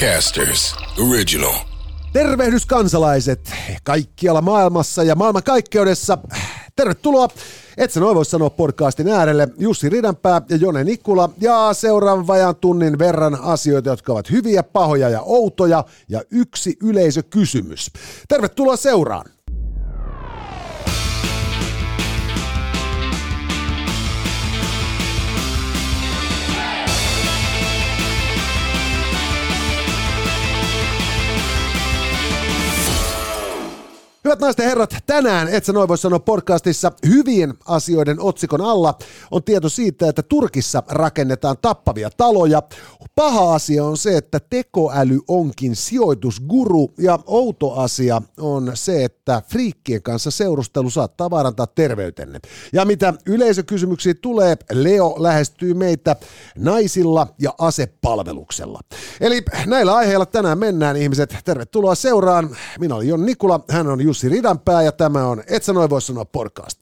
Podcasters Original. Tervehdys kansalaiset kaikkialla maailmassa ja maailmankaikkeudessa. Tervetuloa, et sä noin voi sanoa podcastin äärelle, Jussi Ridanpää ja Jone Nikkula ja seuraavan vajaan tunnin verran asioita, jotka ovat hyviä, pahoja ja outoja ja yksi yleisökysymys. Tervetuloa seuraan. Hyvät naiset ja herrat, tänään Et sä noin voi sanoa podcastissa hyvien asioiden otsikon alla on tieto siitä, että Turkissa rakennetaan tappavia taloja. Paha asia on se, että tekoäly onkin sijoitusguru ja outo asia on se, että friikkien kanssa seurustelu saattaa vaarantaa terveytenne. Ja mitä yleisökysymyksiä tulee, Leo lähestyy meitä naisilla ja asepalveluksella. Eli näillä aiheilla tänään mennään ihmiset. Tervetuloa seuraan. Minä olen Joni Nikula, hän on Jussi Ridanpää ja tämä on Et sä noin voi sanoa podcast.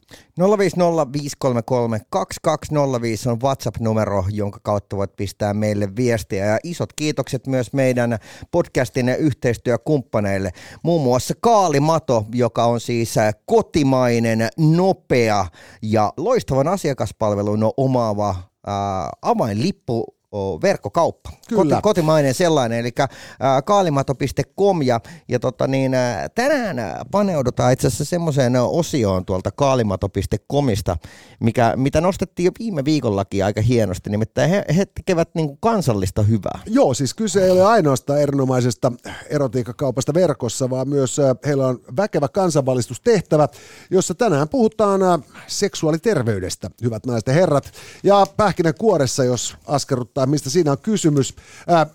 050533220 on WhatsApp-numero, jonka kautta voit pistää meille viestiä ja isot kiitokset myös meidän podcastin ja yhteistyökumppaneille. Muun muassa Kaali Mato, joka on siis kotimainen, nopea ja loistavan asiakaspalvelun omaava avainlippu. Verkkokauppa. Kyllä. Kotimainen sellainen, eli kaalimato.com ja tänään paneudutaan itse asiassa semmoiseen osioon tuolta kaalimato.comista, mitä nostettiin jo viime viikollakin aika hienosti, nimittäin he tekevät niin kuin kansallista hyvää. Joo, siis kyse ei ole ainoastaan erinomaisesta erotiikkakaupasta verkossa, vaan myös heillä on väkevä kansanvalistustehtävä, jossa tänään puhutaan seksuaaliterveydestä, hyvät naiset ja herrat, ja pähkinänkuoressa, jos askarruttaa mistä siinä on kysymys.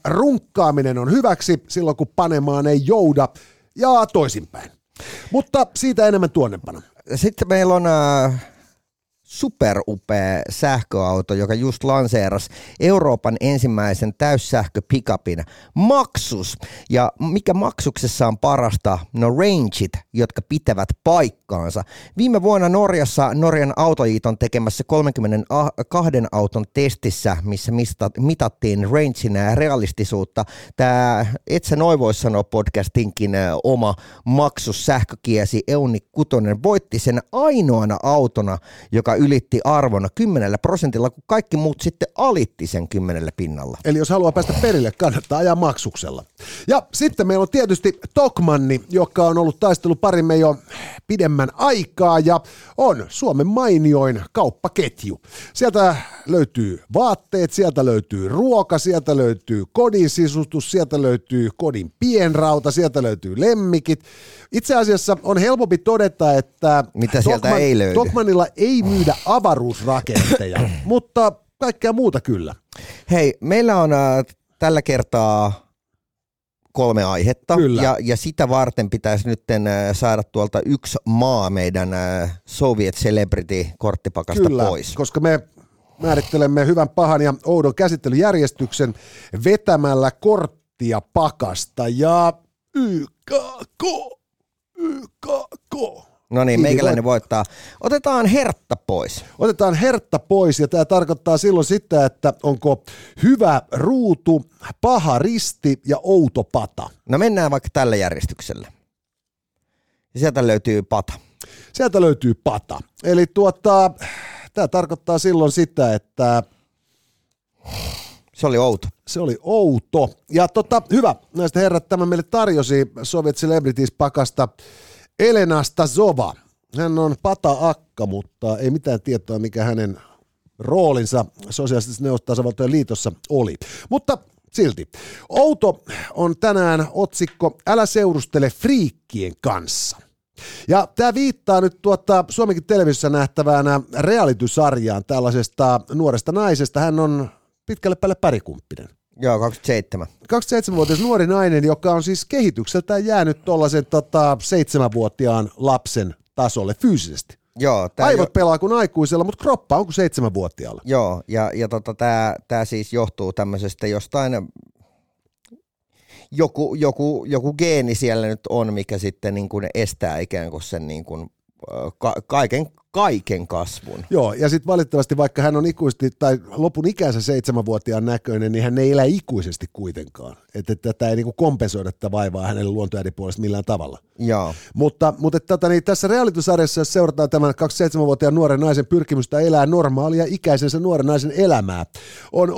Runkkaaminen on hyväksi silloin, kun panemaan ei jouda ja toisinpäin. Mutta siitä enemmän tuonnepana. Sitten meillä on superupea sähköauto, joka just lanseerasi Euroopan ensimmäisen täyssähköpikapin Maxus. Ja mikä Maxuksessa on parasta? No rangeit, jotka pitävät paikkaansa. Viime vuonna Norjassa Norjan autoliiton tekemässä 32 auton testissä, missä mitattiin rangein realistisuutta. Tämä Et sä noin voi sanoa podcastinkin oma Maxus sähkökiesi Eunni Kutonen voitti sen ainoana autona, joka ylitti arvona 10%, kun kaikki muut sitten alitti sen 10%. Eli jos haluaa päästä perille, kannattaa ajaa Maxuksella. Ja sitten meillä on tietysti Tokmanni, joka on ollut taisteluparimme jo pidemmän aikaa ja on Suomen mainioin kauppaketju. Sieltä löytyy vaatteet, sieltä löytyy ruoka, sieltä löytyy kodin sisustus, sieltä löytyy kodin pienrauta, sieltä löytyy lemmikit. Itse asiassa on helpompi todeta, että mitä sieltä ei löydy. Tokmanilla ei myydä avaruusrakenteja, mutta kaikkea muuta kyllä. Hei, meillä on tällä kertaa 3 aihetta ja sitä varten pitäisi nyt saada tuolta yksi maa meidän Soviet Celebrity-korttipakasta kyllä, pois. Koska me määrittelemme hyvän, pahan ja oudon käsittelyjärjestyksen vetämällä korttia pakasta ja YKK. No niin, meikäläinen voittaa. Otetaan hertta pois. Otetaan hertta pois ja tämä tarkoittaa silloin sitä, että onko hyvä ruutu, paha risti ja outo pata. No mennään vaikka tällä järjestyksellä. Sieltä löytyy pata. Sieltä löytyy pata. Eli tämä tarkoittaa silloin sitä, että se oli outo. Se oli outo. Ja hyvä, näistä herrat, tämä meille tarjosi Soviet Celebrities-pakasta Elena Stazova. Hän on pata-akka, mutta ei mitään tietoa, mikä hänen roolinsa sosiaalisessa neuvostotasavaltojen liitossa oli. Mutta silti. Outo on tänään otsikko Älä seurustele friikkien kanssa. Ja tämä viittaa nyt Suomenkin televisiossa nähtävään reality-sarjaan tällaisesta nuoresta naisesta. Hän on pitkälle päälle parikumppinen. Joo, 27. 27-vuotias nuori nainen, joka on siis kehitykseltään jäänyt tuollaisen 7-vuotiaan lapsen tasolle fyysisesti. Joo, aivot pelaa kuin aikuisella, mutta kroppa on kuin 7-vuotiaalla. Joo, ja tämä siis johtuu tämmöisestä jostain, joku geeni siellä nyt on, mikä sitten niin kuin estää ikään kuin sen niin kuin kaiken kaiken kasvun. Joo, ja sitten valitettavasti, vaikka hän on ikuisesti, tai lopun ikänsä 7-vuotiaan näköinen, niin hän ei elä ikuisesti kuitenkaan. Että tätä ei niinku kompensoida tätä vaivaa hänelle luontoäidin puolesta millään tavalla. Joo. Mutta tässä realitysarjassa, jos seurataan tämän 27-vuotiaan nuoren naisen pyrkimystä elää normaalia ikäisensä nuoren naisen elämää, on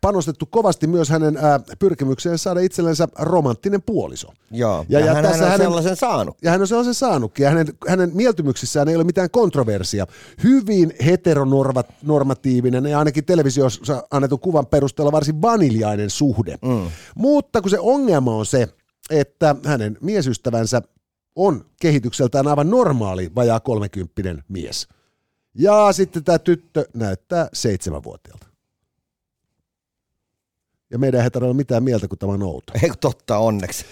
panostettu kovasti myös hänen pyrkimykseen saada itsellensä romanttinen puoliso. Joo, ja hän on sellaisen saanut. Ja hän on sellaisen saanutkin, ja hänen mieltymyksissään ei ole mitään kontroversia. Hyvin heteronormatiivinen ja ainakin televisiossa annetun kuvan perusteella varsin vaniljainen suhde. Mm. Mutta kun se ongelma on se, että hänen miesystävänsä on kehitykseltään aivan normaali vajaa 30-vuotias mies. Ja sitten tämä tyttö näyttää 7-vuotiaalta. Ja meidän ei tarvitse mitään mieltä, kun tämä on outo. Ei totta, onneksi.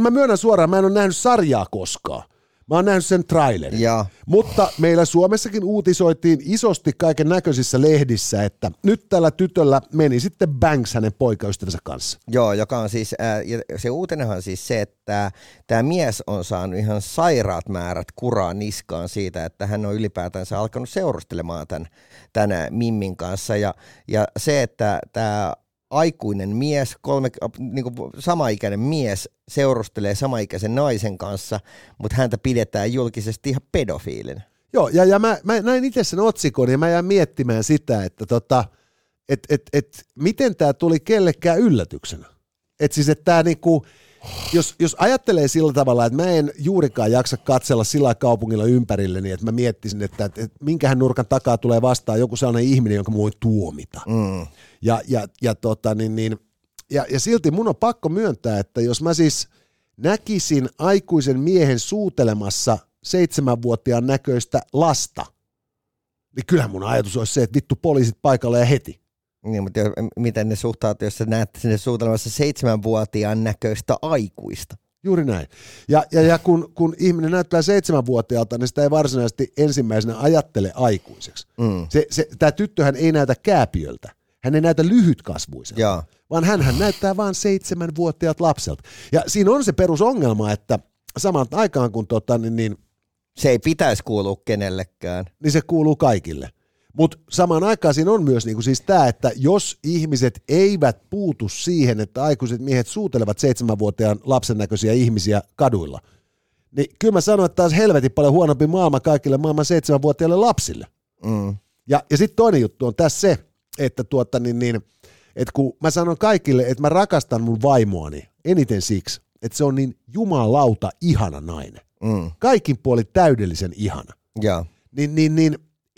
Mä myönnän suoraan, mä en ole nähnyt sarjaa koskaan. Mä oon nähnyt sen trailerin. Ja. Mutta meillä Suomessakin uutisoitiin isosti kaiken näköisissä lehdissä, että nyt tällä tytöllä meni sitten Banks hänen poikaystävänsä kanssa. Joo, joka on siis, se uutinenhan siis se, että tämä mies on saanut ihan sairaat määrät kuraa niskaan siitä, että hän on ylipäätänsä alkanut seurustelemaan tämän Mimmin kanssa. Ja se, että tämä aikuinen mies, samaikäinen mies seurustelee samaikäisen naisen kanssa, mutta häntä pidetään julkisesti ihan pedofiilina. Joo, ja mä näin itse sen otsikon ja mä jään miettimään sitä, että miten tämä tuli kellekään yllätyksenä. Että siis, että tämä niinku, jos ajattelee sillä tavalla, että mä en juurikaan jaksa katsella sillä kaupungilla ympärilleni, että mä miettisin, että minkähän nurkan takaa tulee vastaan joku sellainen ihminen, jonka mä voin tuomita. Mm. Ja silti mun on pakko myöntää, että jos mä siis näkisin aikuisen miehen suutelemassa 7-vuotiaan näköistä lasta, niin kyllähän mun ajatus olisi se, että vittu poliisit paikalle ja heti. Niin, mutta miten ne suhtautuu, jos sä näet sinne suutelemassa 7-vuotiaan näköistä aikuista? Juuri näin. Ja kun ihminen näyttää 7-vuotiaalta, niin sitä ei varsinaisesti ensimmäisenä ajattele aikuiseksi. Mm. Tämä tyttöhän ei näytä kääpiöltä. Hän ei näytä lyhytkasvuiselta, jaa, vaan hänhän näyttää vain 7-vuotiaat lapselta. Ja siinä on se perusongelma, että samaan aikaan kun se ei pitäisi kuulua kenellekään. Niin se kuuluu kaikille. Mutta samaan aikaan siinä on myös niinku siis tämä, että jos ihmiset eivät puutu siihen, että aikuiset miehet suutelevat 7-vuotiaan lapsen näköisiä ihmisiä kaduilla, niin kyllä mä sanon, että taas helvetin paljon huonompi maailma kaikille maailman 7-vuotiaille lapsille. Mm. Ja sitten toinen juttu on tässä se, että että kun mä sanon kaikille, että mä rakastan mun vaimoani eniten siksi, että se on niin jumalauta ihana nainen. Mm. Kaikin puolin täydellisen ihana. Yeah.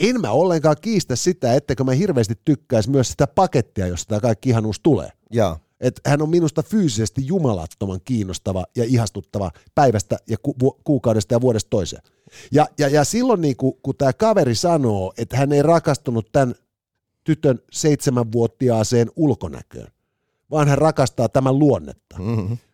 En mä ollenkaan kiistä sitä, etteikö mä hirveästi tykkäisi myös sitä pakettia, josta tämä kaikki ihanuus tulee. Yeah. Et hän on minusta fyysisesti jumalattoman kiinnostava ja ihastuttava päivästä ja kuukaudesta ja vuodesta toiseen. Ja silloin, kun tämä kaveri sanoo, että hän ei rakastunut tämän tytön 7-vuotiaaseen ulkonäköön, vaan hän rakastaa tämän luonnetta,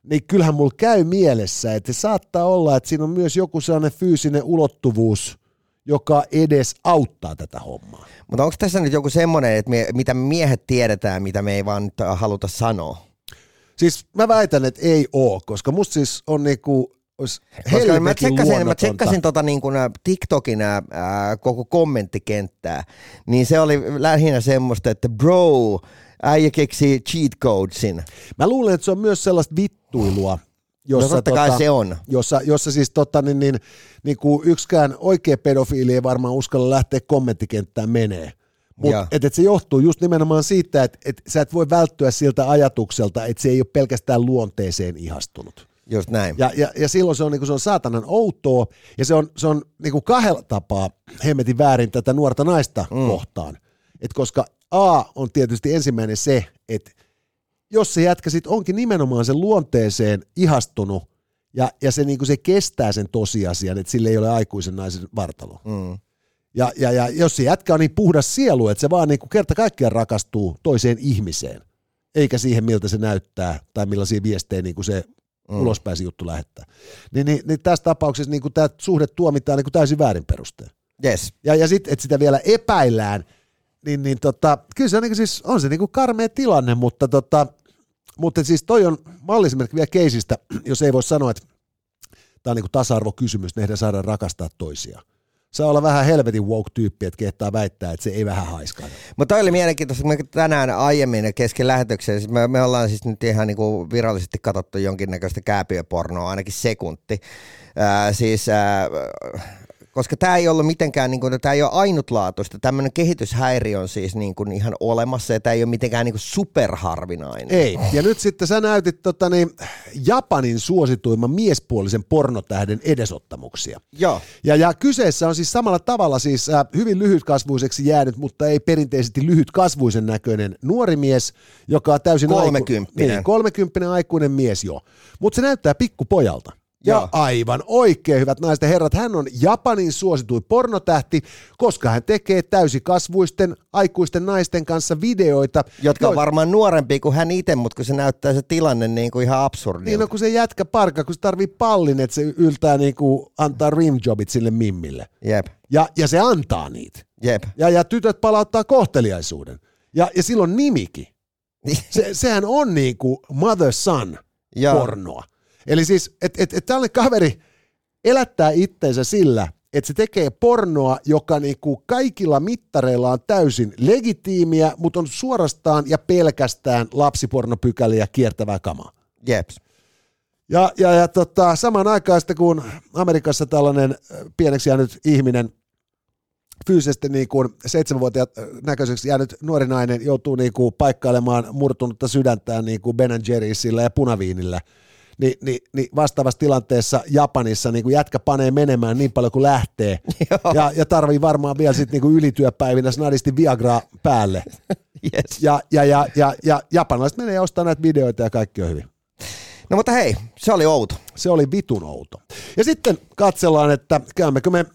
niin kyllähän mulla käy mielessä, että se saattaa olla, että siinä on myös joku sellainen fyysinen ulottuvuus, joka edes auttaa tätä hommaa. Mutta onko tässä nyt joku semmoinen, että mitä miehet tiedetään, mitä me ei vaan nyt haluta sanoa? Siis mä väitän, että ei oo, koska musta siis on niinku... Koska mä tsekkasin TikTokin koko kommenttikenttää, niin se oli lähinnä semmoista, että bro, äijä keksii cheat codesin. Mä luulen, että se on myös sellaista vittuilua, jossa, no totta kai se on. Jossa siis niin kuin yksikään oikea pedofiili ei varmaan uskalla lähteä kommenttikenttään menee. Mutta se johtuu just nimenomaan siitä, että sä et voi välttyä siltä ajatukselta, että se ei ole pelkästään luonteeseen ihastunut. Just näin. Ja silloin se on, se on saatanan outoa, ja se on niinku kahdella tapaa hemmetin väärin tätä nuorta naista kohtaan. Et koska A on tietysti ensimmäinen se, että jos se jätkä sit onkin nimenomaan sen luonteeseen ihastunut, ja se, niinku se kestää sen tosiasian, että sillä ei ole aikuisen naisen vartalo. Mm. Ja jos se jätkä on niin puhdas sielu, että se vaan niinku kerta kaikkiaan rakastuu toiseen ihmiseen, eikä siihen miltä se näyttää, tai millaisia viestejä niinku se... ulospäin se juttu lähettää. Niin tässä tapauksessa niin tämä suhde tuomitaan niin täysin väärin perusteen. Yes. Ja sitten, että sitä vielä epäillään, kyllä se on, siis, on se niin karmea tilanne, mutta siis toi on mallismerkki vielä keisistä, jos ei voi sanoa, että Tämä on niin kuin tasa-arvokysymys, ne ehdä saada rakastaa toisiaan. Saa olla vähän helvetin woke-tyyppi, että kehtaa väittää, että se ei vähän haiskaan. Mutta toi oli mielenkiintoista, kun tänään aiemmin kesken lähetykseen, siis me ollaan siis nyt ihan niin kuin virallisesti katsottu jonkinnäköistä kääpiöpornoa, ainakin sekunti. Koska tämä ei ollut mitenkään, niin kuin, tämä ei ole ainutlaatuista, tämmöinen kehityshäiriö on siis niin kuin ihan olemassa, ja tämä ei ole mitenkään niin kuin superharvinainen. Ei, ja nyt sitten sä näytit Japanin suosituimman miespuolisen pornotähden edesottamuksia. Joo. Ja kyseessä on siis samalla tavalla siis hyvin lyhytkasvuiseksi jäänyt, mutta ei perinteisesti lyhytkasvuisen näköinen nuori mies, joka on täysin 30-vuotias aikuinen mies, joo. Mutta se näyttää pikkupojalta. Ja aivan oikein, hyvät naiset ja herrat, hän on Japanin suosituin pornotähti, koska hän tekee täysikasvuisten aikuisten naisten kanssa videoita. Jotka on varmaan nuorempia kuin hän itse, mutta kun se näyttää se tilanne niin kuin ihan absurdilta. Niin on, kun se jätkä parka, kun se tarvii pallin, että se yltää niin kuin antaa rimjobit sille mimmille. Jep. Ja se antaa niitä. Jep. Ja tytöt palauttaa kohteliaisuuden. Ja silloin nimikin. Sehän on niin kuin mother son pornoa. Eli siis, että tällainen kaveri elättää itsensä sillä, että se tekee pornoa, joka niinku kaikilla mittareilla on täysin legitiimiä, mutta on suorastaan ja pelkästään lapsipornopykäliä kiertävää kamaa. Jeps. Ja samaan aikaan sitten, kun Amerikassa tällainen pieneksi jäänyt ihminen, fyysisesti niin kuin 7-vuotiaan näköiseksi jäänyt nuori nainen joutuu niin kuin paikkailemaan murtunutta sydäntään niin kuin Ben & Jerry'sillä ja punaviinillä, niin vastaavassa tilanteessa Japanissa niin jätkä panee menemään niin paljon kuin lähtee ja tarvii varmaan vielä sit, niin ylityöpäivinä snadisti Viagraa päälle. Yes. Ja japanilaiset menee ostamaan näitä videoita ja kaikki on hyvin. No mutta hei, se oli outo. Se oli vitun outo. Ja sitten katsellaan, että käymmekö me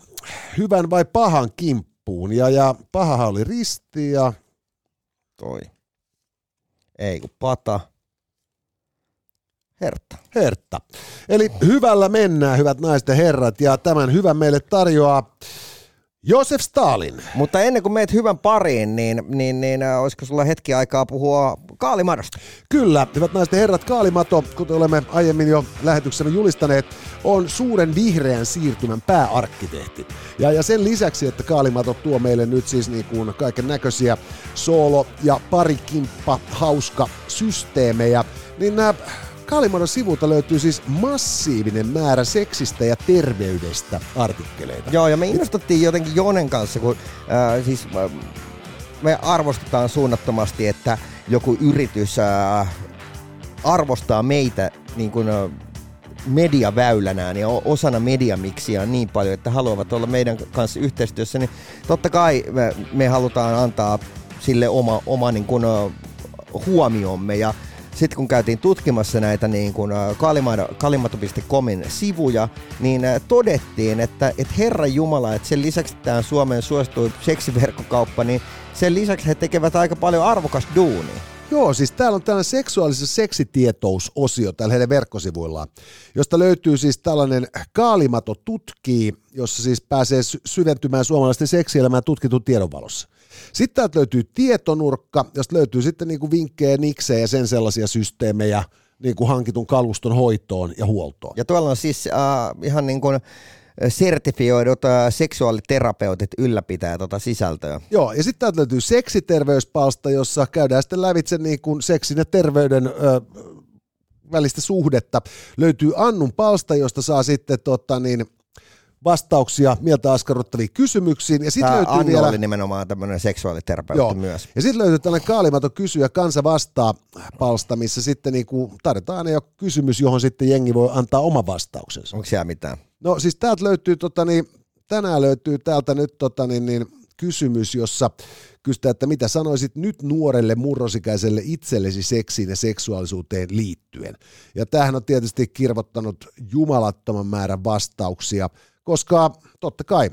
hyvän vai pahan kimppuun. Ja pahahan oli risti ja toi. Ei kun pata. Hertta. Eli hyvällä mennään, hyvät naiset ja herrat, ja tämän hyvän meille tarjoaa Josef Stalin. Mutta ennen kuin meet hyvän pariin, niin olisiko sulla hetki aikaa puhua Kaali Matosta? Kyllä, hyvät naiset ja herrat, Kaali Mato, kuten olemme aiemmin jo lähetyksemme julistaneet, on suuren vihreän siirtymän pääarkkitehti. Ja sen lisäksi, että Kaali Mato tuo meille nyt siis niin kuin kaiken näköisiä soolo- ja parikimppa hauska systeemejä, niin nämä Kaali Maton sivulta löytyy siis massiivinen määrä seksistä ja terveydestä artikkeleita. Joo, ja me innostuttiin jotenkin Jonen kanssa, kun me arvostetaan suunnattomasti, että joku yritys arvostaa meitä niin kuin mediaväylänään ja osana mediamiksiä niin paljon, että haluavat olla meidän kanssa yhteistyössä, niin totta kai me halutaan antaa sille oma niin kuin, huomiomme ja sitten kun käytiin tutkimassa näitä niin kuin kaalimato.comin sivuja, niin todettiin, että Herra Jumala, että sen lisäksi tämä Suomen suosituin seksiverkkokauppa, niin sen lisäksi he tekevät aika paljon arvokasta duunia. Joo, siis täällä on tällainen seksuaalisuus- ja seksitietousosio täällä heidän verkkosivuillaan, josta löytyy siis tällainen Kaalimato tutkii, jossa siis pääsee syventymään suomalaisten seksielämään tutkitun tiedon valossa. Sitten täältä löytyy tietonurkka, josta löytyy sitten niinku vinkkejä, niksejä ja sen sellaisia systeemejä niinku hankitun kaluston hoitoon ja huoltoon. Ja tuolla on siis ihan niin kuin sertifioidut seksuaaliterapeutit ylläpitää tuota sisältöä. Joo, ja sitten täältä löytyy seksiterveyspalsta, jossa käydään sitten lävitse niin kuin seksin ja terveyden välistä suhdetta. Löytyy Annun palsta, josta saa sitten vastauksia mieltä askarruttaviin kysymyksiin. Ja sit löytyy Annu vielä oli nimenomaan tämmöinen seksuaaliterapeutti myös. Ja sitten löytyy tällainen Kaalimaton kysyjä kansa vastaa -palsta, missä sitten niinku tarjotaan aina jo kysymys, johon sitten jengi voi antaa oma vastauksensa. Onko siellä mitään? No siis täältä löytyy, tänään löytyy täältä nyt kysymys, jossa kysytään, että mitä sanoisit nyt nuorelle murrosikäiselle itsellesi seksiin ja seksuaalisuuteen liittyen. Ja tämähän on tietysti kirvottanut jumalattoman määrän vastauksia, koska totta kai,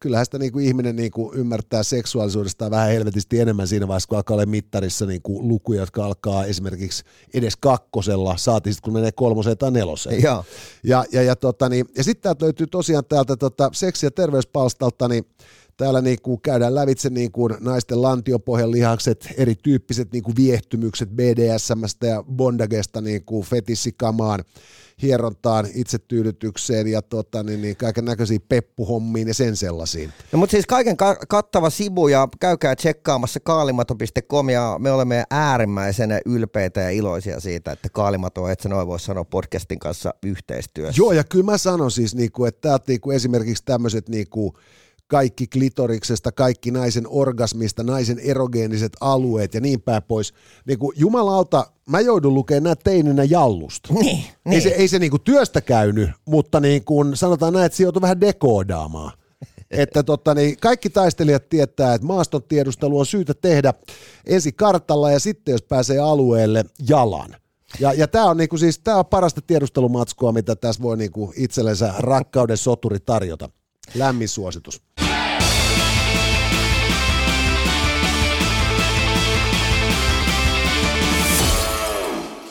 kyllähän sitä niin kuin ihminen niin kuin ymmärtää seksuaalisuudesta vähän helvetisti enemmän siinä vaiheessa, kun alkaa olla mittarissa niin kuin lukuja, jotka alkaa esimerkiksi edes 2, saati sitten kun menee 3 tai 4. Ja sitten täältä löytyy tosiaan täältä seksi- ja terveyspalstalta niin Täällä niin kuin käydään lävitse niin kuin naisten lantiopohjan lihakset, erityyppiset niin kuin viehtymykset BDSM:stä ja bondagesta niin kuin fetissikamaan, hierontaan, itsetyydytykseen ja kaiken näköisiin peppuhommiin ja sen sellaisiin. No, mutta siis kaiken kattava sivu ja käykää tsekkaamassa kaalimato.com ja me olemme äärimmäisen ylpeitä ja iloisia siitä, että Kaalimato, et sä noin voi sanoa, podcastin kanssa yhteistyössä. Joo, ja kyllä mä sanon siis, että täältä esimerkiksi tämmöiset kaikki klitoriksesta, kaikki naisen orgasmista, naisen erogeeniset alueet ja niin päin pois. Niin kuin jumalauta, mä joudun lukemaan nämä teininä jallusta. Niin, niin. Ei se niin kuin työstä käynyt, mutta niin kuin sanotaan näin, että se joutui vähän dekoodaamaan. Että kaikki taistelijat tietää, että maastotiedustelu on syytä tehdä ensi kartalla ja sitten jos pääsee alueelle jalan. Ja tämä on, niinku siis, on parasta tiedustelumatskua, mitä tässä voi niinku itsellensä rakkauden soturi tarjota. Lämmin suositus.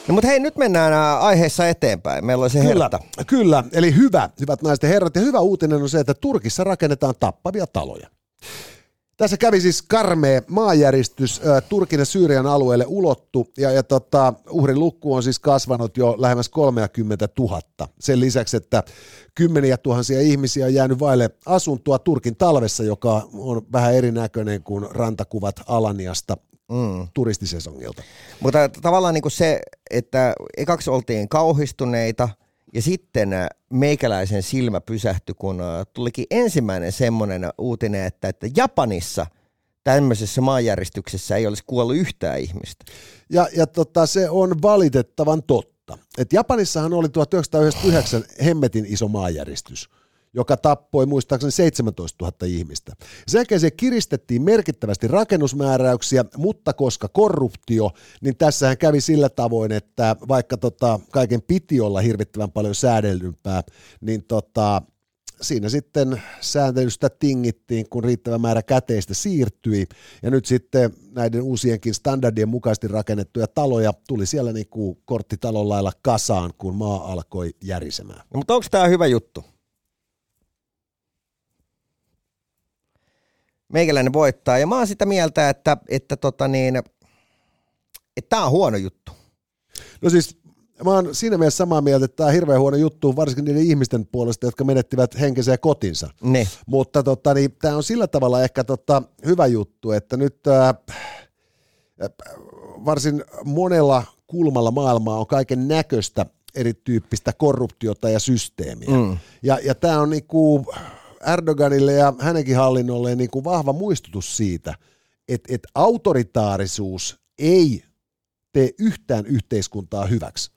No, mutta hei, nyt mennään aiheessa eteenpäin. Meillä on se herta. Kyllä, eli hyvät naiset ja herrat. Ja hyvä uutinen on se, että Turkissa rakennetaan tappavia taloja. Tässä kävi siis karmea maanjäristys Turkin ja Syyrian alueelle ulottu, ja uhrin luku on siis kasvanut jo lähemmäs 30 000. Sen lisäksi, että kymmeniä tuhansia ihmisiä on jäänyt vaille asuntoa Turkin talvessa, joka on vähän erinäköinen kuin rantakuvat Alaniasta turistisesongilta. Mutta tavallaan niin kuin se, että ekaksi oltiin kauhistuneita, ja sitten meikäläisen silmä pysähtyi, kun tulikin ensimmäinen semmoinen uutinen, että Japanissa tämmöisessä maanjäristyksessä ei olisi kuollut yhtään ihmistä. Ja se on valitettavan totta. Et Japanissahan oli 1999 hemmetin iso maanjäristys, joka tappoi muistaakseni 17 000 ihmistä. Sen jälkeen se kiristettiin merkittävästi rakennusmääräyksiä, mutta koska korruptio, niin tässähän kävi sillä tavoin, että vaikka kaiken piti olla hirvittävän paljon säädellympää, niin siinä sitten sääntelystä tingittiin, kun riittävä määrä käteistä siirtyi, ja nyt sitten näiden uusienkin standardien mukaisesti rakennettuja taloja tuli siellä niin kuin korttitalon lailla kasaan, kun maa alkoi järisemään. No, mutta onko tämä hyvä juttu? Meikäläinen voittaa, ja mä oon sitä mieltä, että tää on huono juttu. No siis mä oon siinä mielessä samaa mieltä, että tää on hirveän huono juttu, varsinkin niiden ihmisten puolesta, jotka menettivät henkensä ja kotinsa. Ne. Mutta tää on sillä tavalla ehkä hyvä juttu, että nyt varsin monella kulmalla maailmaa on kaiken näköistä erityyppistä korruptiota ja systeemiä. Mm. Ja tää on niinku Erdoganille ja hänenkin hallinnolleen niin kuin vahva muistutus siitä, että autoritaarisuus ei tee yhtään yhteiskuntaa hyväksi.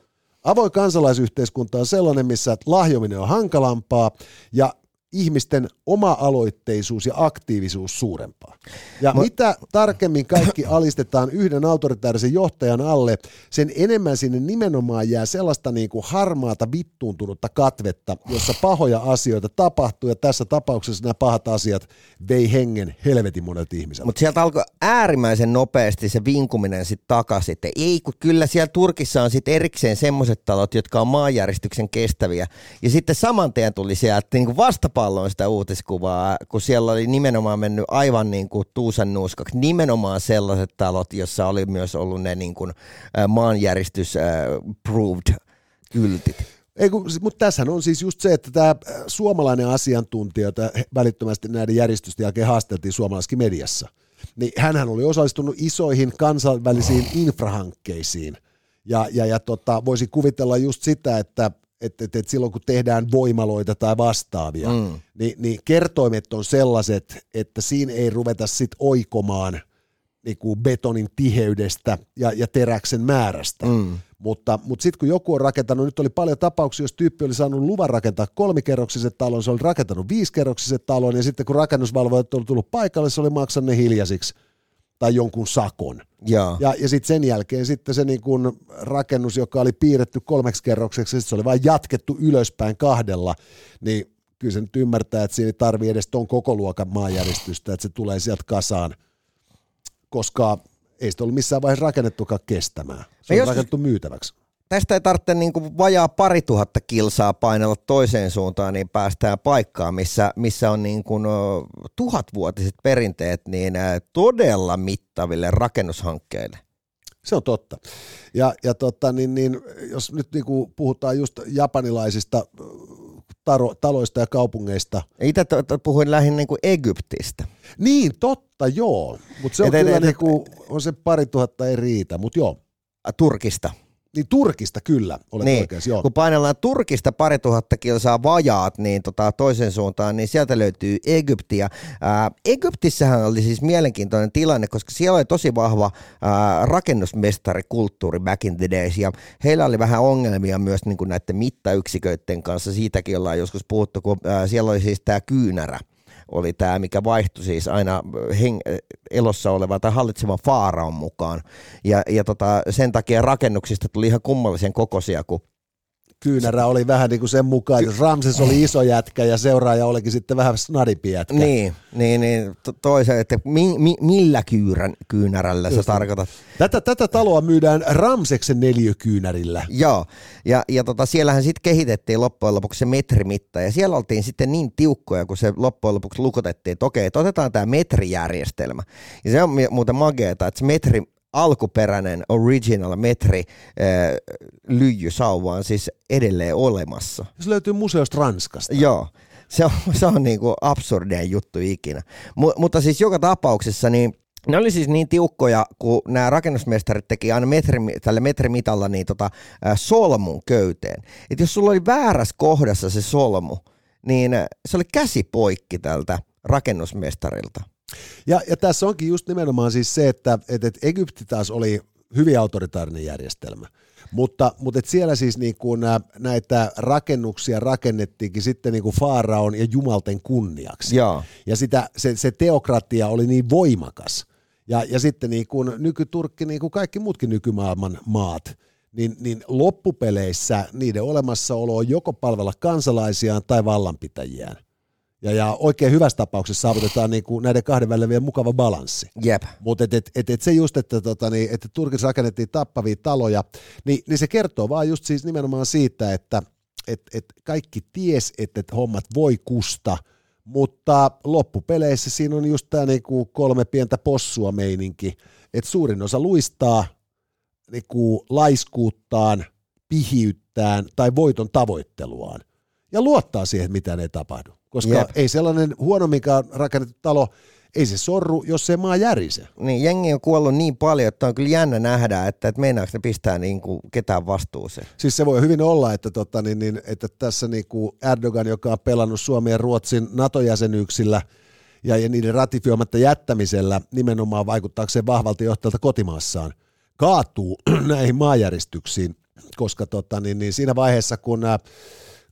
Avoin kansalaisyhteiskunta on sellainen, missä lahjominen on hankalampaa ja ihmisten oma-aloitteisuus ja aktiivisuus suurempaa. Ja mitä tarkemmin kaikki alistetaan yhden autoritaarisen johtajan alle, sen enemmän sinne nimenomaan jää sellaista niin kuin harmaata vittuuntunutta katvetta, jossa pahoja asioita tapahtuu, ja tässä tapauksessa nämä pahat asiat vei hengen helvetin monet ihmiset. Mutta sieltä alkoi äärimmäisen nopeasti se vinkuminen sitten takaisin, että ei kun kyllä siellä Turkissa on sitten erikseen semmoiset talot, jotka on maanjäristyksen kestäviä, ja sitten samanteen tuli sieltä niin vastapaa on sitä uutiskuvaa, kun siellä oli nimenomaan mennyt aivan niin kuin tuusannuuskaksi, nimenomaan sellaiset talot, jossa oli myös ollut ne niin kuin maanjäristys-proved yltit. Mutta tässähän on siis just se, että tämä suomalainen asiantuntija, jota välittömästi näiden järjestysten jälkeen haasteltiin suomalaisessa mediassa, niin hänhän oli osallistunut isoihin kansainvälisiin infrahankkeisiin. Voisi kuvitella just sitä, että silloin kun tehdään voimaloita tai vastaavia, niin kertoimet on sellaiset, että siinä ei ruveta sit oikomaan niin kuin betonin tiheydestä ja teräksen määrästä. Mm. Mutta sitten kun joku on rakentanut, nyt oli paljon tapauksia, jos tyyppi oli saanut luvan rakentaa 3-kerroksiset talon, se oli rakentanut 5-kerroksiset talon, ja sitten kun rakennusvalvojat oli tullut paikalle, se oli maksanut ne hiljaisiksi tai jonkun sakon. Ja sitten sen jälkeen sitten se niin kun rakennus, joka oli piirretty 3 kerrokseksi, se oli vain jatkettu ylöspäin 2, niin kyllä se nyt ymmärtää, että siinä ei tarvitse edes ton koko luokan maanjäristystä, että se tulee sieltä kasaan, koska ei sitä ollut missään vaiheessa rakennettukaan kestämään. Se on rakennettu myytäväksi. tästä ei tarvitse niin kuin vajaa 2000 kilsaa painella toiseen suuntaan, niin päästään paikkaan, missä on niin kuin 1000-vuotiset perinteet niin todella mittaville rakennushankkeille. Se on totta. Ja jos nyt niin kuin puhutaan just japanilaisista taloista ja kaupungeista. Itse puhuin lähinnä niin kuin Egyptistä. Niin, totta, joo. Mutta se on kyllä niin kuin, on se 2000 ei riitä, mutta joo. Turkista. Niin Turkista kyllä, olet niin, oikeassa, joo. Kun painellaan Turkista 2000 kilsaa vajaat niin toisen suuntaan, niin sieltä löytyy Egyptiä. Egyptissähän oli siis mielenkiintoinen tilanne, koska siellä oli tosi vahva rakennusmestarikulttuuri back in the days, ja heillä oli vähän ongelmia myös niin kuin näiden mittayksiköiden kanssa, siitäkin ollaan joskus puhuttu, kun siellä oli siis tämä kyynärä. Oli tämä, mikä vaihtui siis aina elossa olevan tai hallitsevan faaraon mukaan. Ja sen takia rakennuksista tuli ihan kummallisen kokoisia, kun kyynärä oli vähän niin kuin sen mukaan, että Ramses oli iso jätkä ja seuraaja olikin sitten vähän snadimpi jätkä. Niin toisaalta, että millä kyynärällä sä tarkoitat? Tätä taloa myydään Ramseksen neliökyynärillä. Joo, ja siellähän sitten kehitettiin loppujen lopuksi se metrimitta, ja siellä oltiin sitten niin tiukkoja, kun se loppujen lopuksi lukotettiin, että okei, että otetaan tämä metrijärjestelmä. Ja se on muuten mageeta, että se metri, alkuperäinen original metri lyijysauva on siis edelleen olemassa. Se löytyy museosta Ranskasta. Joo, se on niin kuin absurdein juttu ikinä. Mutta siis joka tapauksessa niin ne oli siis niin tiukkoja, kun nämä rakennusmestarit teki aina tällä metrimitalla niin solmun köyteen. Et jos sulla oli väärässä kohdassa se solmu, niin se oli käsi poikki tältä rakennusmestarilta. Ja tässä onkin just nimenomaan siis se, että Egypti taas oli hyvin autoritaarinen järjestelmä, mutta et siellä siis niin kuin näitä rakennuksia rakennettiinkin sitten niin kuin faaraon ja jumalten kunniaksi. Joo. Ja se teokratia oli niin voimakas ja sitten niin kuin nykyturkki, niin kuin kaikki muutkin nykymaailman maat, niin loppupeleissä niiden olemassaolo on joko palvella kansalaisiaan tai vallanpitäjiään. Ja oikein hyvässä tapauksessa saavutetaan niin kuin näiden kahden välillä vielä mukava balanssi. Jep. Mutta se just, että Turkissa rakennettiin tappavia taloja, niin se kertoo vaan just siis nimenomaan siitä, että kaikki ties, että hommat voi kusta, mutta loppupeleissä siinä on just tämä niin kuin kolme pientä possua meininki, että suurin osa luistaa niin kuin laiskuuttaan, pihiyttään tai voiton tavoitteluaan ja luottaa siihen, että mitään ei tapahdu. Koska Jep. ei sellainen huonomminkaan rakennettu talo, ei se sorru, jos se maa järise. Niin, jengi on kuollut niin paljon, että on kyllä jännä nähdä, että meinaako ne pistää niin kuin ketään vastuuseen. Siis se voi hyvin olla, että tässä niin kuin Erdogan, joka on pelannut Suomen ja Ruotsin NATO-jäsenyyksillä ja niiden ratifioimatta jättämisellä, nimenomaan vaikuttaakseen vahvalta johtajalta kotimaassaan, kaatuu näihin maanjäristyksiin, koska siinä vaiheessa, kun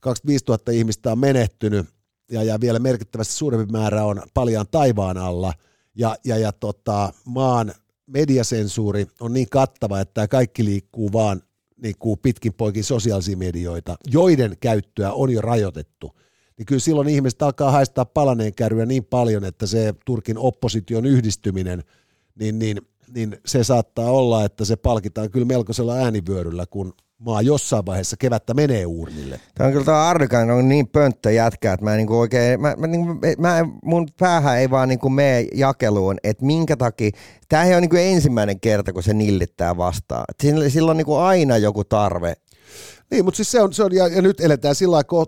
25 000 ihmistä on menehtynyt, ja vielä merkittävästi suurempi määrä on paljaan taivaan alla, ja maan mediasensuuri on niin kattava, että kaikki liikkuu vaan niin kuin pitkin poikin sosiaalisia medioita, joiden käyttöä on jo rajoitettu. Niin kyllä silloin ihmiset alkaa haistaa palaneen kärryä niin paljon, että se Turkin opposition yhdistyminen, niin se saattaa olla, että se palkitaan kyllä melkoisella äänivyöryllä, kun maa jossain vaiheessa kevättä menee uurnille. Tämä on kyllä tämä Erdogan on niin pönttä jätkä, että mun päähän ei vaan niin mene jakeluun, että minkä takia, tämä ei ole niin ensimmäinen kerta, kun se nillittää vastaan. Sillä on niin aina joku tarve. Niin, mutta siis se on ja nyt eletään sillä lailla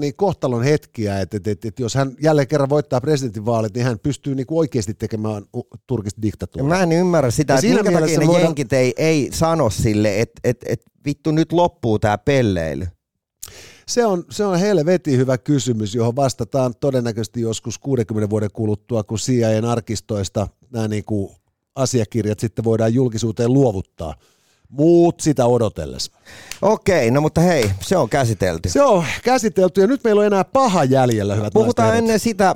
niin kohtalon hetkiä, että jos hän jälleen kerran voittaa presidentinvaalit, niin hän pystyy niin kuin oikeasti tekemään Turkista diktatuuria. Mä en ymmärrä sitä, että minkä takia ne jenkit ei sano sille, että vittu nyt loppuu tämä pelleily. Se on helvetin hyvä kysymys, johon vastataan todennäköisesti joskus 60 vuoden kuluttua, kun CIA:n arkistoista nämä niin kuin asiakirjat sitten voidaan julkisuuteen luovuttaa. Muut sitä odotellessa. Okei, no mutta hei, se on käsitelty. Se on käsitelty ja nyt meillä on enää paha jäljellä, hyvät puhutaan naiset ennen sitä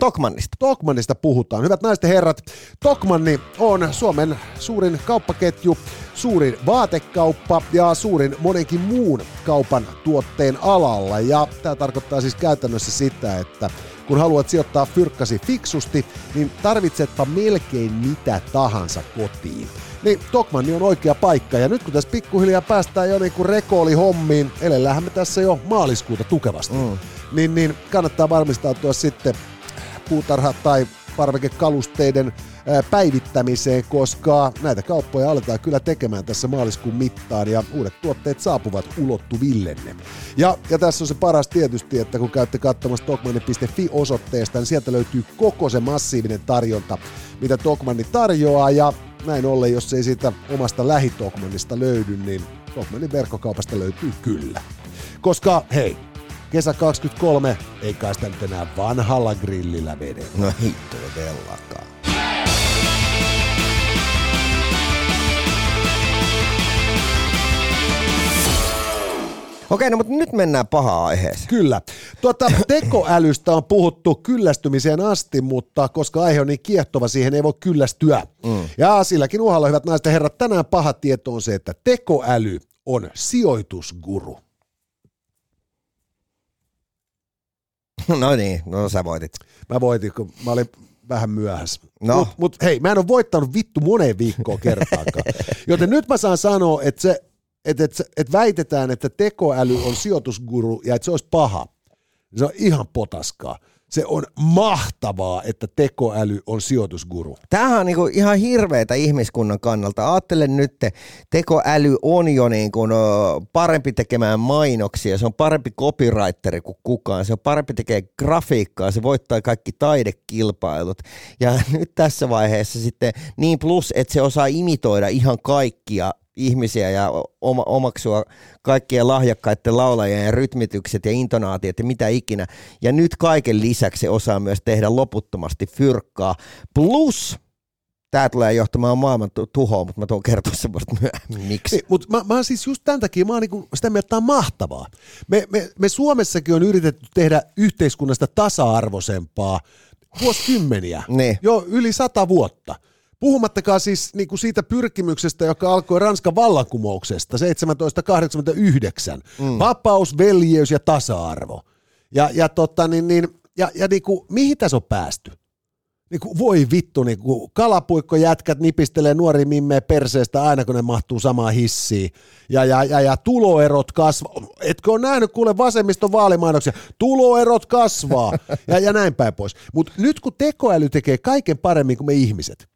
Tokmannista. Tokmannista puhutaan. Hyvät naiset herrat, Tokmanni on Suomen suurin kauppaketju, suurin vaatekauppa ja suurin monenkin muun kaupan tuotteen alalla. Ja tämä tarkoittaa siis käytännössä sitä, että Kun haluat sijoittaa fyrkkäsi fiksusti, niin tarvitsetpa melkein mitä tahansa kotiin. Niin Tokmanni on oikea paikka, ja nyt kun tässä pikkuhiljaa päästään jo niin kuin rekoolihommiin, elellähän me tässä jo maaliskuuta tukevasti, niin kannattaa varmistautua sitten puutarha- tai parvekekalusteiden päivittämiseen, koska näitä kauppoja aletaan kyllä tekemään tässä maaliskuun mittaan ja uudet tuotteet saapuvat ulottuvillenne. Ja tässä on se paras tietysti, että kun käytte katsomassa tokmanni.fi-osoitteesta, niin sieltä löytyy koko se massiivinen tarjonta, mitä Tokmanni tarjoaa, ja näin ollen, jos ei siitä omasta lähitokmannista löydy, niin Tokmannin verkkokaupasta löytyy kyllä. Koska hei, kesä 23 ei kai sitä nyt enää vanhalla grillillä vedetä. No ei todellakaan. Okei, no mutta nyt mennään pahaan aiheeseen. Kyllä. Tekoälystä on puhuttu kyllästymiseen asti, mutta koska aihe on niin kiehtova, siihen ei voi kyllästyä. Ja silläkin uhalla, hyvät naiset ja herrat, tänään paha tieto on se, että tekoäly on sijoitusguru. No niin, no sä voitit. Mä voitin, kun mä olin vähän myöhässä. No. Mut hei, mä en ole voittanut vittu moneen viikkoon kertaakaan. Joten nyt mä saan sanoa, että se... Et väitetään, että tekoäly on sijoitusguru ja että se olisi paha. Se on ihan potaskaa. Se on mahtavaa, että tekoäly on sijoitusguru. Tämähän on niinku ihan hirveätä ihmiskunnan kannalta. Ajattelen nyt, tekoäly on jo niinku parempi tekemään mainoksia, se on parempi copywriteri kuin kukaan, se on parempi tekemään grafiikkaa, se voittaa kaikki taidekilpailut. Ja nyt tässä vaiheessa sitten niin plus, että se osaa imitoida ihan kaikkia ihmisiä ja omaksua kaikkien lahjakkaiden laulajien ja rytmitykset ja intonaatiot ja mitä ikinä. Ja nyt kaiken lisäksi se osaa myös tehdä loputtomasti fyrkkaa. Plus, tää tulee johtamaan maailman tuhoon, mutta mä tuon kertoa semmoista myöhemmin. Miksi? Mä siis just tämän takia, mä oon niinku sitä mieltä, että on mahtavaa. Me Suomessakin on yritetty tehdä yhteiskunnasta tasa-arvoisempaa vuosikymmeniä, jo yli 100 vuotta. Puhumattakaan siis niin kuin siitä pyrkimyksestä, joka alkoi Ranskan vallankumouksesta 1789. Vapaus, veljeys ja tasa-arvo. Ja niin kuin, mihin tässä on päästy? Niin kuin, voi vittu, niin kuin kalapuikkojätkät nipistelee nuori mimmeä perseestä aina, kun ne mahtuu samaan hissiin. Ja tuloerot kasvaa. Etkö ole nähnyt kuule vasemmiston vaalimainoksia? Tuloerot kasvaa ja näin päin pois. Mutta nyt kun tekoäly tekee kaiken paremmin kuin me ihmiset,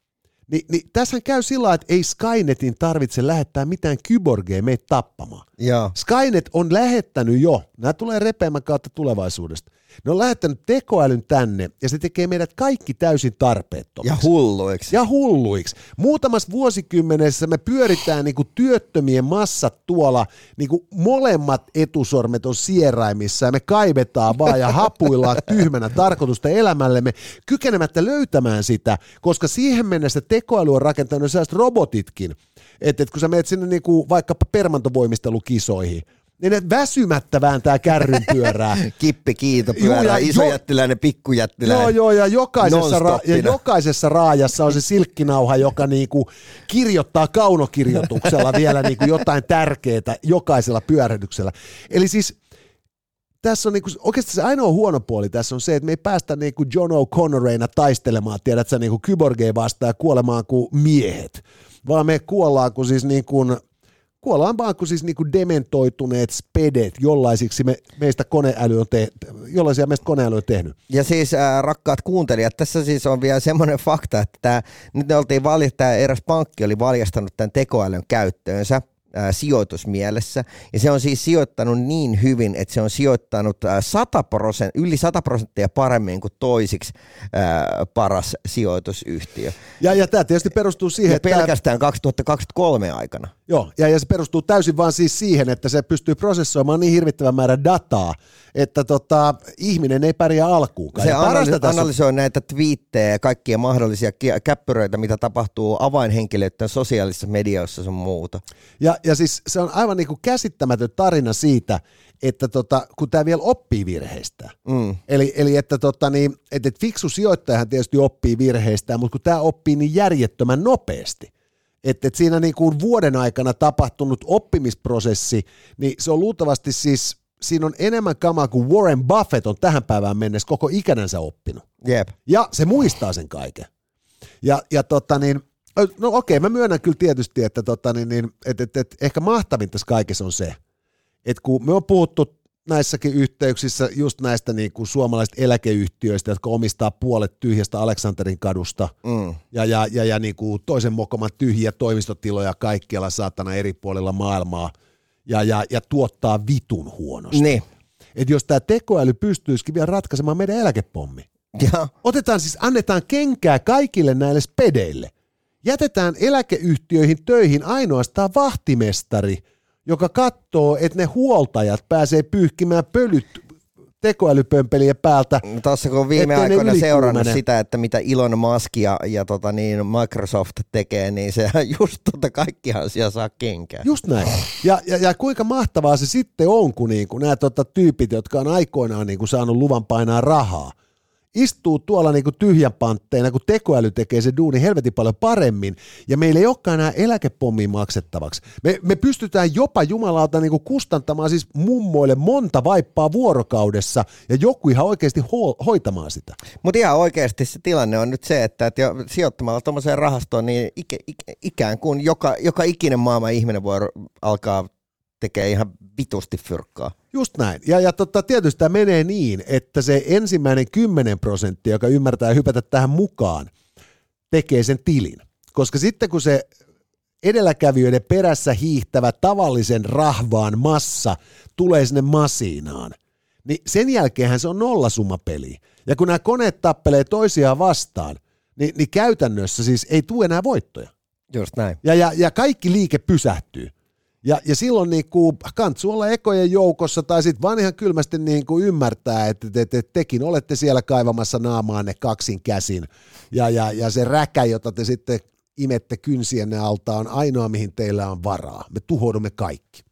niin tässähän käy sillä, että ei Skynetin tarvitse lähettää mitään kyborgeja meitä tappamaan. Jaa. Skynet on lähettänyt jo, nämä tulee repeämän kautta tulevaisuudesta, ne on lähettänyt tekoälyn tänne ja se tekee meidät kaikki täysin tarpeettomiksi. Ja hulluiksi. Muutamassa vuosikymmenessä me pyöritään niinku työttömien massat tuolla, niinku molemmat etusormet on sieraimissa ja me kaivetaan vaan ja hapuillaan tyhmänä tarkoitusta elämällemme kykenemättä löytämään sitä, koska siihen mennessä tekoäly on rakentanut sellaista robotitkin, että kun sä menet sinne niinku vaikkapa permantovoimistelukisoihin, niin ne väsymättä vääntää kärryn pyörää. Kippi kiitopyörää, isojättiläinen, pikkujättiläinen. Joo, ja jokaisessa raajassa on se silkkinauha, joka niinku kirjoittaa kaunokirjoituksella vielä niinku jotain tärkeää jokaisella pyörähdyksellä. Eli siis tässä on niinku, oikeasti se ainoa huono puoli tässä on se, että me ei päästä niinku John O'Connoreina taistelemaan, tiedätkö, niinku kyborgeja vastaan ja kuolemaan kuin miehet, vaan me kuollaan vaan kuin dementoituneet spedet, jollaisia meistä koneäly on tehnyt. Ja siis rakkaat kuuntelijat, tässä siis on vielä semmoinen fakta, että eräs pankki oli valjastanut tämän tekoälyn käyttöönsä sijoitusmielessä, ja se on siis sijoittanut niin hyvin, että se on sijoittanut 100% paremmin kuin toisiksi paras sijoitusyhtiö. Ja tämä tietysti perustuu siihen, ja että... pelkästään 2023 aikana. Joo, ja se perustuu täysin vaan siis siihen, että se pystyy prosessoimaan niin hirvittävän määrän dataa, että ihminen ei pärjää alkuunkaan. Se analysoi näitä twiittejä ja kaikkia mahdollisia käppyröitä, mitä tapahtuu avainhenkilöiden sosiaalisessa mediassa sun muuta. Ja siis se on aivan niin kuin käsittämätön tarina siitä, että kun tämä vielä oppii virheistä. Eli että fiksu sijoittajahan tietysti oppii virheistä, mutta kun tämä oppii niin järjettömän nopeasti. Että siinä niin kuin vuoden aikana tapahtunut oppimisprosessi, niin se on luultavasti siis siinä on enemmän kamaa kuin Warren Buffett on tähän päivään mennessä koko ikänänsä oppinut. Jep. Ja se muistaa sen kaiken. Ja no okei, mä myönnän kyllä tietysti, että ehkä mahtavin tässä kaikessa on se, että kun me on puhuttu näissäkin yhteyksissä just näistä niin kuin suomalaisista eläkeyhtiöistä, jotka omistaa puolet tyhjästä Aleksanterin kadusta ja niin kuin toisen mokoman tyhjiä toimistotiloja kaikkialla saatana eri puolilla maailmaa ja tuottaa vitun huonosti. Niin. Että jos tämä tekoäly pystyisikin vielä ratkaisemaan meidän eläkepommi. Ja. Annetaan kenkää kaikille näille spedeille. Jätetään eläkeyhtiöihin töihin ainoastaan vahtimestari, joka katsoo, että ne huoltajat pääsee pyyhkimään pölyt tekoälypömpeliä päältä. Tuossa kun viime aikoina seurannut sitä, että mitä Elon Musk ja Microsoft tekee, niin se just kaikki asiaa saa kenkään. Just näin. Ja kuinka mahtavaa se sitten on, kun niinku nämä tyypit, jotka on aikoinaan niinku saanut luvan painaa rahaa, istuu tuolla niinku tyhjän pantteina, kun tekoäly tekee se duuni helvetin paljon paremmin, ja meillä ei olekaan enää eläkepommiin maksettavaksi. Me pystytään jopa jumalauta niinku kustantamaan siis mummoille monta vaippaa vuorokaudessa, ja joku ihan oikeasti hoitamaan sitä. Mutta ihan oikeasti se tilanne on nyt se, että sijoittamalla tuommoiseen rahastoon, niin ikään kuin joka ikinen maailman ihminen voi alkaa tekee ihan vitusti fyrkkaa. Just näin. Ja tietysti tämä menee niin, että se ensimmäinen 10%, joka ymmärtää hypätä tähän mukaan, tekee sen tilin. Koska sitten kun se edelläkävijöiden perässä hiihtävä tavallisen rahvaan massa tulee sinne masinaan, niin sen jälkeenhän se on nollasummapeli. Ja kun nämä koneet tappelee toisiaan vastaan, niin käytännössä siis ei tule enää voittoja. Just näin. Ja kaikki liike pysähtyy. Ja silloin niin kuin kantsu olla ekojen joukossa tai sitten vaan ihan kylmästi niin kuin ymmärtää, että tekin olette siellä kaivamassa naamaanne kaksin käsin ja se räkä, jota te sitten imette kynsienne alta, on ainoa, mihin teillä on varaa. Me tuhoudumme kaikki.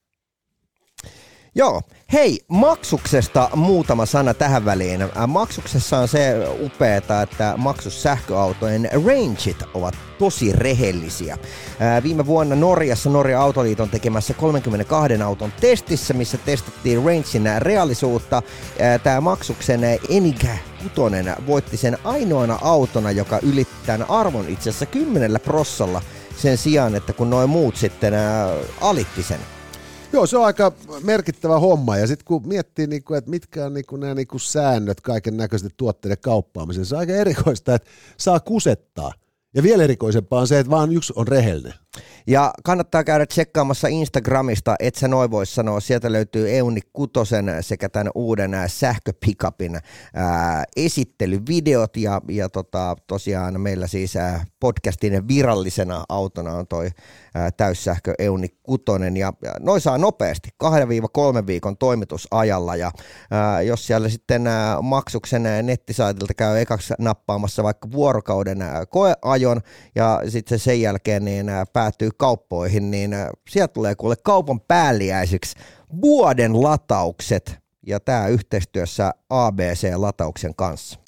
Joo. Hei, Maxuksesta muutama sana tähän väliin. Maxuksessa on se upeata, että Maxus sähköautojen rangeit ovat tosi rehellisiä. Viime vuonna Norjassa Norjan autoliiton tekemässä 32 auton testissä, missä testattiin rangein reaalisuutta, tämä Maxuksen Eunni Kutonen voitti sen ainoana autona, joka ylittää arvon itse asiassa 10% sen sijaan, että kun nuo muut sitten alitti sen. Joo, se on aika merkittävä homma, ja sitten kun miettii, että mitkä on nämä säännöt kaiken näköisten tuotteiden kauppaamiseen, se on aika erikoista, että saa kusettaa. Ja vielä erikoisempaa on se, että vaan yksi on rehellinen. Ja kannattaa käydä tsekkaamassa Instagramista, et sä noin voi sanoa. Sieltä löytyy Eunni Kutosen sekä tämän uuden sähköpickupin esittelyvideot. Ja tosiaan meillä siis podcastin virallisena autona on toi täyssähkö Eunni Kutonen. Ja noi saa nopeasti 2-3 viikon toimitusajalla. Ja jos siellä sitten Maxuksen nettisaitilta käy ekaksi nappaamassa vaikka vuorokauden koeajon ja sitten sen jälkeen niin päätyy kauppoihin, niin sieltä tulee kuule kaupan päälliäisiksi vuoden lataukset, ja tämä yhteistyössä ABC-latauksen kanssa.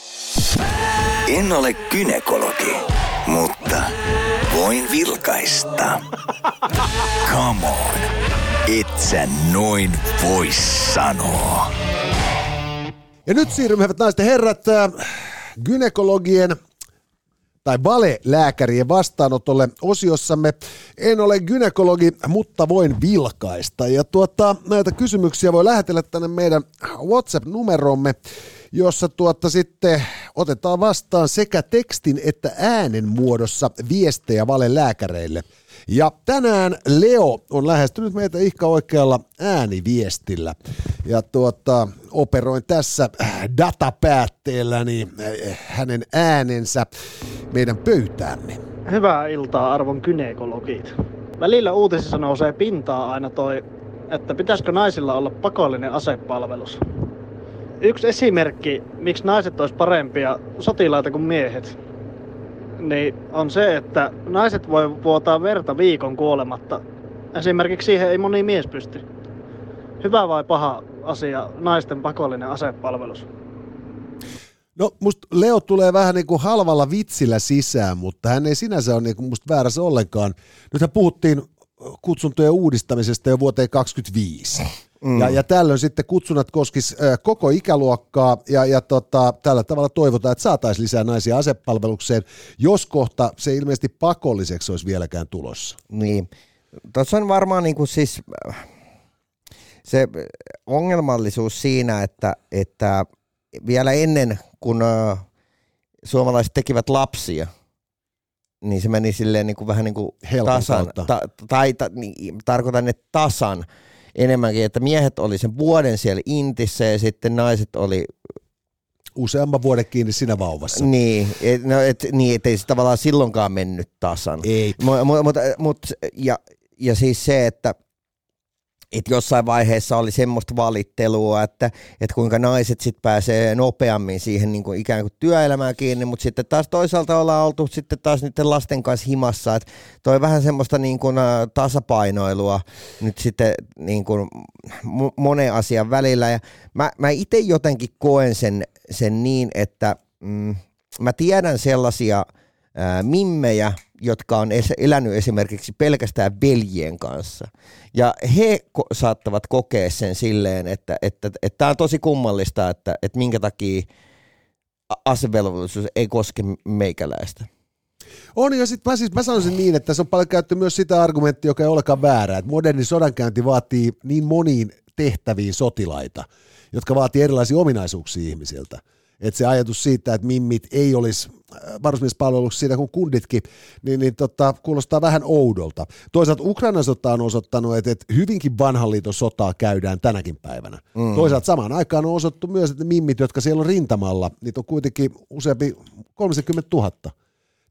En ole gynekologi, mutta voin vilkaista. Come on, et sä noin voi sanoa. Ja nyt siirrymme, hyvät naiset ja herrat, gynekologien tai valelääkärien vastaanotolle osiossamme. En ole gynekologi, mutta voin vilkaista. Ja näitä kysymyksiä voi lähetellä tänne meidän WhatsApp-numeromme, jossa sitten otetaan vastaan sekä tekstin että äänen muodossa viestejä valelääkäreille. Ja tänään Leo on lähestynyt meitä ihka oikealla ääniviestillä. Ja operoin tässä datapäätteelläni hänen äänensä meidän pöytäämme. Hyvää iltaa, arvon gynekologit. Välillä uutisissa nousee pintaa aina toi, että pitäisikö naisilla olla pakollinen asepalvelus. Yksi esimerkki, miksi naiset olisi parempia sotilaita kuin miehet, niin on se, että naiset voi vuotaa verta viikon kuolematta. Esimerkiksi siihen ei moni mies pysty. Hyvä vai paha asia naisten pakollinen asepalvelus? No musta Leo tulee vähän niin kuin halvalla vitsillä sisään, mutta hän ei sinänsä ole niin kuin musta väärässä ollenkaan. Nythän puhuttiin kutsuntojen uudistamisesta jo vuoteen 2025. Ja tällöin sitten kutsunnat koskisi koko ikäluokkaa ja tällä tavalla toivotaan, että saataisiin lisää naisia asepalvelukseen, jos kohta se ilmeisesti pakolliseksi olisi vieläkään tulossa. Niin, tuossa on varmaan niin kuin siis se ongelmallisuus siinä, että vielä ennen kuin suomalaiset tekivät lapsia, niin se meni silleen niin kuin vähän niin kuin tasan, tarkoitan, että tasan enemmänkin, että miehet oli sen vuoden siellä intissä ja sitten naiset oli useamman vuoden kiinni siinä vauvassa. Niin, ettei se tavallaan silloinkaan mennyt tasan. Ei. Ja siis se, että jossain vaiheessa oli semmoista valittelua, että kuinka naiset sitten pääsee nopeammin siihen niin kuin ikään kuin työelämään kiinni, mutta sitten taas toisaalta ollaan oltu sitten taas niiden lasten kanssa himassa, että toi vähän semmoista niin kuin tasapainoilua nyt sitten niin kuin monen asian välillä, ja mä itse jotenkin koen sen niin, että mä tiedän sellaisia mimmejä, jotka on elänyt esimerkiksi pelkästään veljien kanssa. Ja he saattavat kokea sen silleen, että tämä on tosi kummallista, että minkä takia asevelvollisuus ei koske meikäläistä. On, ja sitten mä sanoisin niin, että se on paljon käytetty myös sitä argumenttia, joka ei olekaan väärää. Että moderni sodankäynti vaatii niin moniin tehtäviin sotilaita, jotka vaatii erilaisia ominaisuuksia ihmisiltä. Että se ajatus siitä, että mimmit ei olisi varusmiespalveluksessa siinä kuin kunditkin, niin kuulostaa vähän oudolta. Toisaalta Ukrainan sota on osoittanut, että hyvinkin vanhan liiton sotaa käydään tänäkin päivänä. Mm. Toisaalta samaan aikaan on osoittu myös, että mimmit, jotka siellä on rintamalla, niitä on kuitenkin useampi 30 000,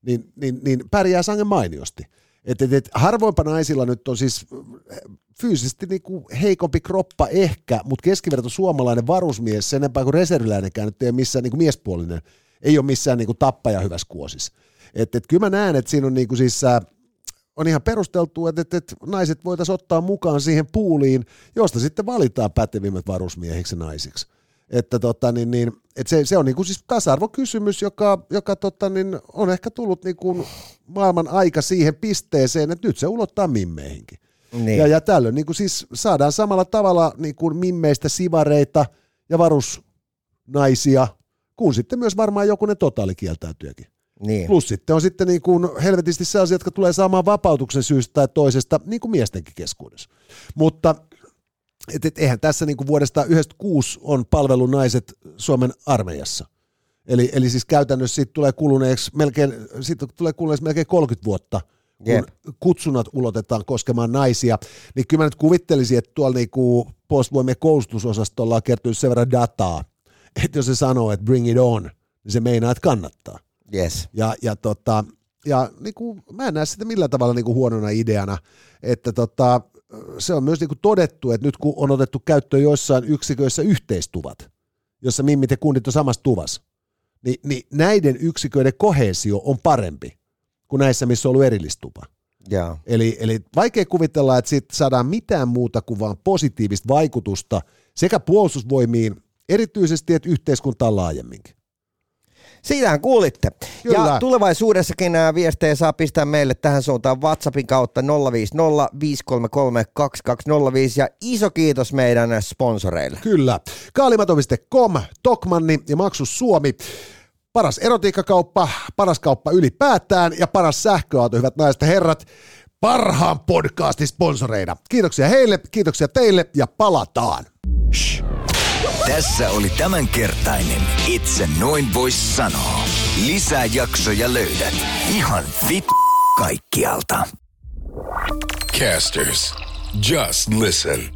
niin pärjää sangen mainiosti. Et harvoinpa naisilla nyt on siis fyysisesti niinku heikompi kroppa ehkä, mutta keskiverto suomalainen varusmies, sen enempää kuin reserviläinenkään nyt ei ole missään niinku miespuolinen, ei ole missään niinku tappaja hyvässä kuosissa. Et kyllä mä näen, että siinä on, niinku siis, on ihan perusteltua, että naiset voitaisiin ottaa mukaan siihen puuliin, josta sitten valitaan pätevimmät varusmiehiksi ja naisiksi. Että se on niinku siis tasa-arvokysymys, joka on ehkä tullut niinku maailman aika siihen pisteeseen, että nyt se ulottaa mimmeihinkin. Niin. Ja tällöin niinku siis saadaan samalla tavalla niinku mimmeistä sivareita ja varusnaisia, kun sitten myös varmaan jokunen totaalikieltäytyjäkin. Niin. Plus sitten on sitten niinku helvetisti sellaisia, jotka tulee saamaan vapautuksen syystä tai toisesta, niin kuin miestenkin keskuudessa. Mutta eihän tässä niin kuin vuodesta 1996 on palvelu naiset Suomen armeijassa. Eli siis käytännössä siitä tulee kuluneeksi melkein 30 vuotta, kun kutsunnat ulotetaan koskemaan naisia. Niin kyllä mä nyt kuvittelisin, että tuolla niin kuin puolustusvoimien koulutusosastolla on kertynyt sen verran dataa, että jos se sanoo, että bring it on, niin se meinaa, että kannattaa. Yes. Ja niin kuin, mä en näe sitä millään tavalla niin kuin huonona ideana, että se on myös niin kuin todettu, että nyt kun on otettu käyttöön joissain yksiköissä yhteistuvat, jossa mimmit ja kundit on samassa tuvassa, niin näiden yksiköiden koheesio on parempi kuin näissä, missä on ollut erillistupa. Yeah. Eli vaikea kuvitella, että siitä saadaan mitään muuta kuin vaan positiivista vaikutusta sekä puolustusvoimiin erityisesti, että yhteiskuntaan laajemminkin. Siitähän kuulitte. Kyllä. Ja tulevaisuudessakin nämä viestejä saa pistää meille tähän suuntaan WhatsAppin kautta 050-533-2205 ja iso kiitos meidän sponsoreille. Kyllä. Kaalimato.com, Tokmanni ja Maxus Suomi. Paras erotiikkakauppa, paras kauppa ylipäätään ja paras sähköauto, hyvät naiset ja herrat, parhaan podcastin sponsoreina. Kiitoksia heille, kiitoksia teille ja palataan. Shh. Tässä oli tämänkertainen Itse noin vois sanoa. Lisää jaksoja löydät ihan vittu kaikkialta. Casters, just listen.